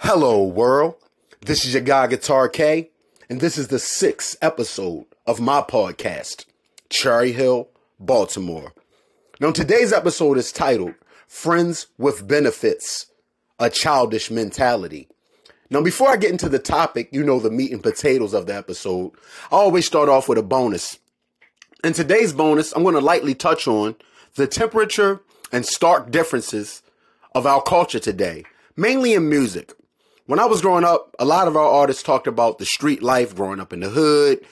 Hello world, this is your guy Guitar K, and this is the 6th episode of my podcast, Cherry Hill, Baltimore. Now today's episode is titled, Friends with Benefits, A Childish Mentality. Now before I get into the topic, you know the meat and potatoes of the episode, I always start off with a bonus. In today's bonus, I'm going to lightly touch on the temperature and stark differences of our culture today, mainly in music. When I was growing up, a lot of our artists talked about the street life growing up in the hood.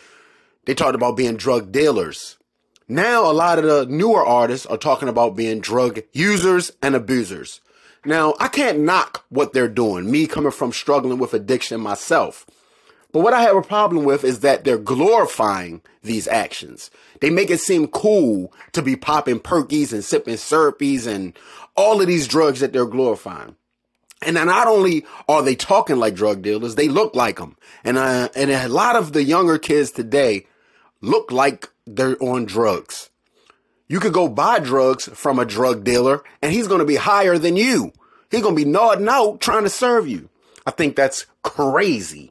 They talked about being drug dealers. Now, a lot of the newer artists are talking about being drug users and abusers. Now, I can't knock what they're doing, me coming from struggling with addiction myself. But what I have a problem with is that they're glorifying these actions. They make it seem cool to be popping perkies and sipping syrupies and all of these drugs that they're glorifying. And not only are they talking like drug dealers, they look like them. And a lot of the younger kids today look like they're on drugs. You could go buy drugs from a drug dealer and he's going to be higher than you. He's going to be nodding out trying to serve you. I think that's crazy.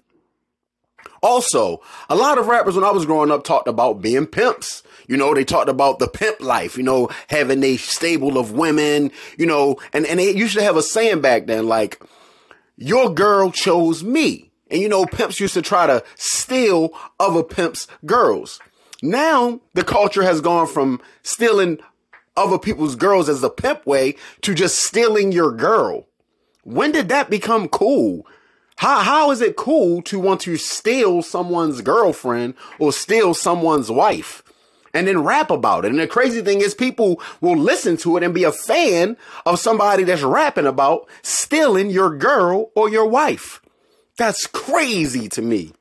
Also, a lot of rappers when I was growing up talked about being pimps. You know, they talked about the pimp life, you know, having a stable of women, you know, and they used to have a saying back then, like, your girl chose me. And, you know, pimps used to try to steal other pimps' girls. Now the culture has gone from stealing other people's girls as a pimp way to just stealing your girl. When did that become cool? How is it cool to want to steal someone's girlfriend or steal someone's wife and then rap about it? And the crazy thing is people will listen to it and be a fan of somebody that's rapping about stealing your girl or your wife. That's crazy to me.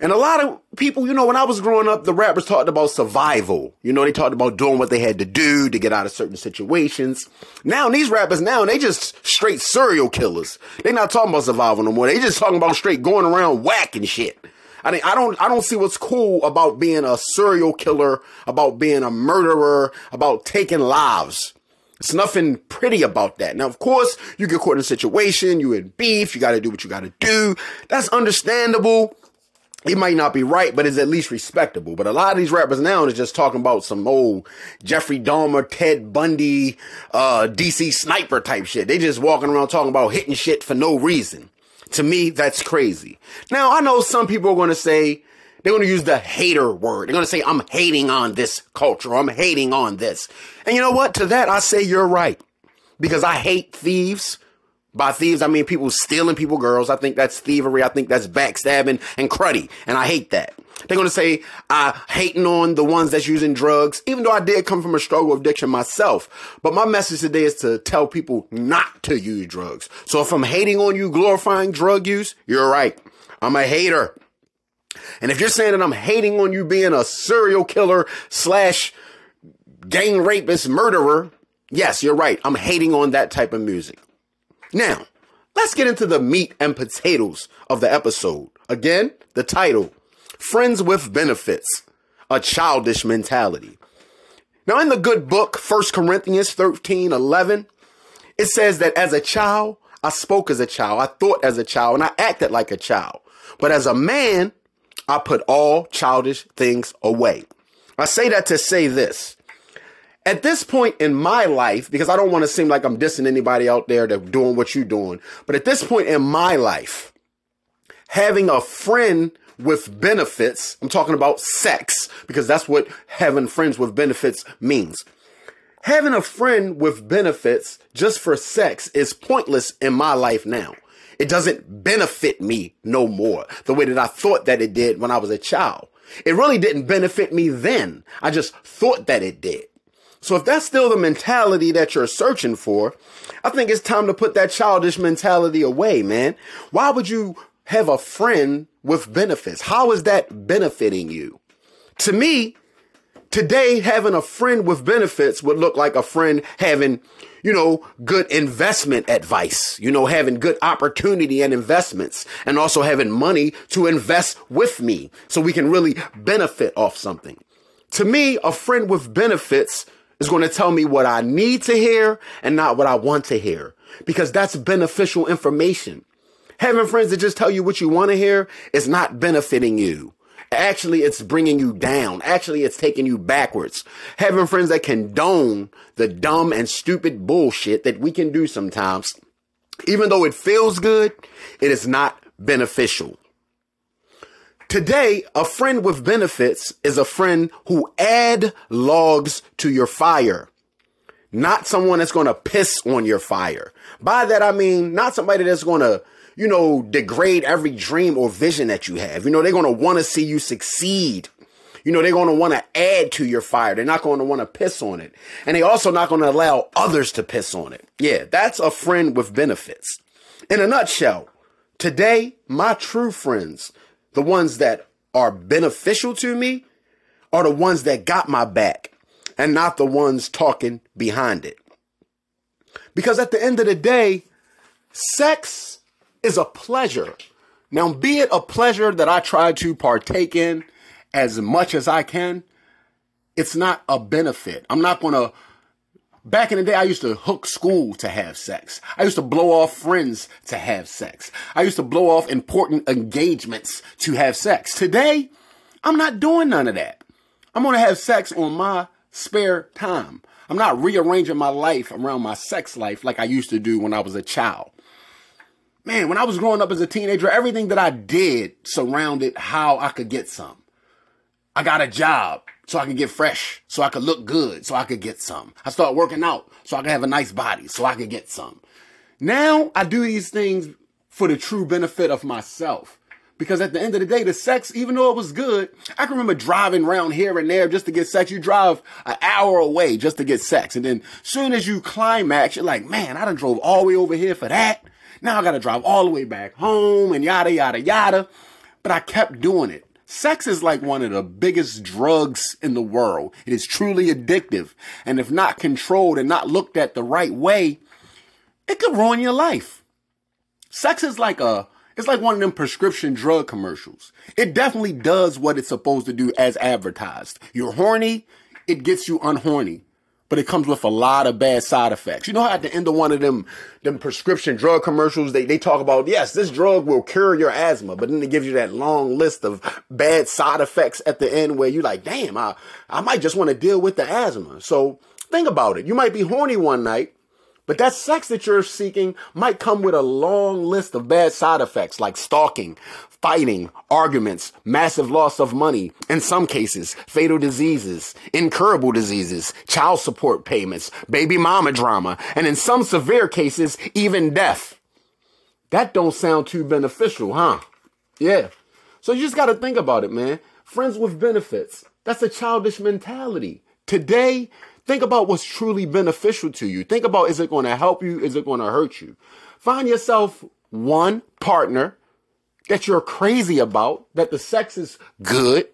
And a lot of people, you know, when I was growing up, the rappers talked about survival. You know, they talked about doing what they had to do to get out of certain situations. Now, these rappers now, they just straight serial killers. They're not talking about survival no more. They just talking about straight going around whacking shit. I mean, I don't see what's cool about being a serial killer, about being a murderer, about taking lives. It's nothing pretty about that. Now, of course, you get caught in a situation, you in beef, you got to do what you got to do. That's understandable. It might not be right, but it's at least respectable. But a lot of these rappers now is just talking about some old Jeffrey Dahmer, Ted Bundy, DC Sniper type shit. They just walking around talking about hitting shit for no reason. To me, that's crazy. Now, I know some people are going to say, they're going to use the hater word. They're going to say, I'm hating on this culture. I'm hating on this. And you know what? To that, I say you're right. Because I hate thieves. By thieves, I mean people stealing people's girls. I think that's thievery. I think that's backstabbing and cruddy. And I hate that. They're going to say, I hating on the ones that's using drugs, even though I did come from a struggle of addiction myself. But my message today is to tell people not to use drugs. So if I'm hating on you, glorifying drug use, you're right. I'm a hater. And if you're saying that I'm hating on you being a serial killer / gang rapist murderer, yes, you're right. I'm hating on that type of music. Now, let's get into the meat and potatoes of the episode. Again, the title, Friends with Benefits, A Childish Mentality. Now, in the good book, 1 Corinthians 13, 11, it says that as a child, I spoke as a child, I thought as a child, and I acted like a child. But as a man, I put all childish things away. I say that to say this. At this point in my life, because I don't want to seem like I'm dissing anybody out there that's doing what you're doing, but at this point in my life, having a friend with benefits, I'm talking about sex, because that's what having friends with benefits means. Having a friend with benefits just for sex is pointless in my life now. It doesn't benefit me no more the way that I thought that it did when I was a child. It really didn't benefit me then. I just thought that it did. So if that's still the mentality that you're searching for, I think it's time to put that childish mentality away, man. Why would you have a friend with benefits? How is that benefiting you? To me, today, having a friend with benefits would look like a friend having, you know, good investment advice, you know, having good opportunity and investments and also having money to invest with me so we can really benefit off something. To me, a friend with benefits It's going to tell me what I need to hear and not what I want to hear, because that's beneficial information. Having friends that just tell you what you want to hear is not benefiting you. Actually, it's bringing you down. Actually, it's taking you backwards. Having friends that condone the dumb and stupid bullshit that we can do sometimes, even though it feels good, it is not beneficial. Today, a friend with benefits is a friend who adds logs to your fire, not someone that's going to piss on your fire. By that, I mean, not somebody that's going to, you know, degrade every dream or vision that you have. You know, they're going to want to see you succeed. You know, they're going to want to add to your fire. They're not going to want to piss on it. And they're also not going to allow others to piss on it. Yeah, that's a friend with benefits. In a nutshell, today, my true friends, the ones that are beneficial to me, are the ones that got my back and not the ones talking behind it. Because at the end of the day, sex is a pleasure. Now, be it a pleasure that I try to partake in as much as I can, it's not a benefit. I'm not going to... Back in the day, I used to hook school to have sex. I used to blow off friends to have sex. I used to blow off important engagements to have sex. Today, I'm not doing none of that. I'm going to have sex on my spare time. I'm not rearranging my life around my sex life like I used to do when I was a child. Man, when I was growing up as a teenager, everything that I did surrounded how I could get some. I got a job so I could get fresh, so I could look good, so I could get some. I start working out so I could have a nice body, so I could get some. Now I do these things for the true benefit of myself, because at the end of the day, the sex, even though it was good, I can remember driving around here and there just to get sex. You drive an hour away just to get sex. And then soon as you climax, you're like, man, I done drove all the way over here for that. Now I got to drive all the way back home and yada, yada, yada. But I kept doing it. Sex is like one of the biggest drugs in the world. It is truly addictive. And if not controlled and not looked at the right way, it could ruin your life. Sex is like it's like one of them prescription drug commercials. It definitely does what it's supposed to do as advertised. You're horny, it gets you unhorny. But it comes with a lot of bad side effects. You know how at the end of one of them prescription drug commercials, they talk about, yes, this drug will cure your asthma. But then it gives you that long list of bad side effects at the end where you're like, damn, I might just want to deal with the asthma. So think about it. You might be horny one night, but that sex that you're seeking might come with a long list of bad side effects like stalking, fighting, arguments, massive loss of money, in some cases, fatal diseases, incurable diseases, child support payments, baby mama drama, and in some severe cases, even death. That don't sound too beneficial, huh? Yeah. So you just got to think about it, man. Friends with benefits. That's a childish mentality. Today, think about what's truly beneficial to you. Think about, is it going to help you? Is it going to hurt you? Find yourself one partner that you're crazy about, that the sex is good,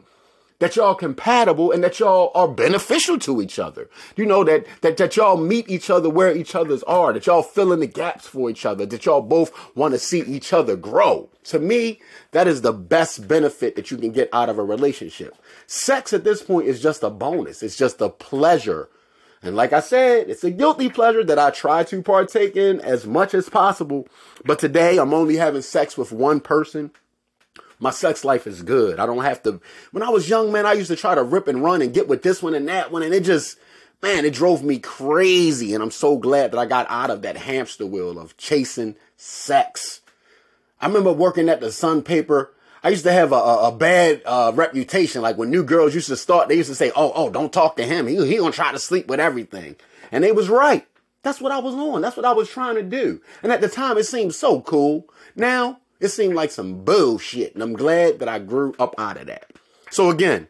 that y'all compatible, and that y'all are beneficial to each other. You know, that y'all meet each other where each other's are, that y'all fill in the gaps for each other, that y'all both want to see each other grow. To me, that is the best benefit that you can get out of a relationship. Sex at this point is just a bonus. It's just a pleasure. And like I said, it's a guilty pleasure that I try to partake in as much as possible. But today I'm only having sex with one person. My sex life is good. I don't have to. When I was young, man, I used to try to rip and run and get with this one and that one. And it just, man, it drove me crazy. And I'm so glad that I got out of that hamster wheel of chasing sex. I remember working at the Sun Paper. I used to have a bad reputation. Like when new girls used to start, they used to say, oh, don't talk to him. He gonna try to sleep with everything. And they was right. That's what I was on. That's what I was trying to do. And at the time, it seemed so cool. Now, it seemed like some bullshit. And I'm glad that I grew up out of that. So again,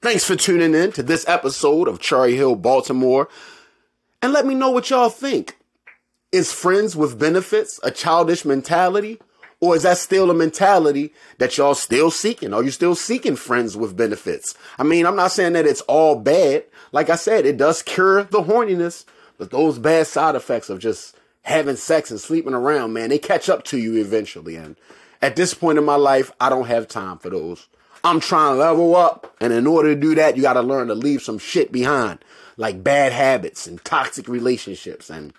thanks for tuning in to this episode of Cherry Hill, Baltimore. And let me know what y'all think. Is friends with benefits a childish mentality? Or is that still a mentality that y'all still seeking? Are you still seeking friends with benefits? I mean, I'm not saying that it's all bad. Like I said, it does cure the horniness, but those bad side effects of just having sex and sleeping around, man, they catch up to you eventually. And at this point in my life, I don't have time for those. I'm trying to level up. And in order to do that, you got to learn to leave some shit behind, like bad habits and toxic relationships. And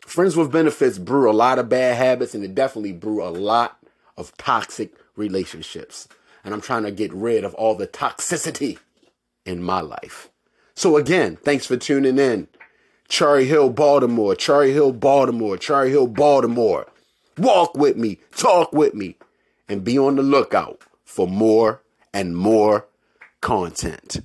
Friends with Benefits brew a lot of bad habits, and it definitely brew a lot of toxic relationships. And I'm trying to get rid of all the toxicity in my life. So again, thanks for tuning in. Cherry Hill, Baltimore, Cherry Hill, Baltimore, Cherry Hill, Baltimore. Walk with me, talk with me, and be on the lookout for more and more content.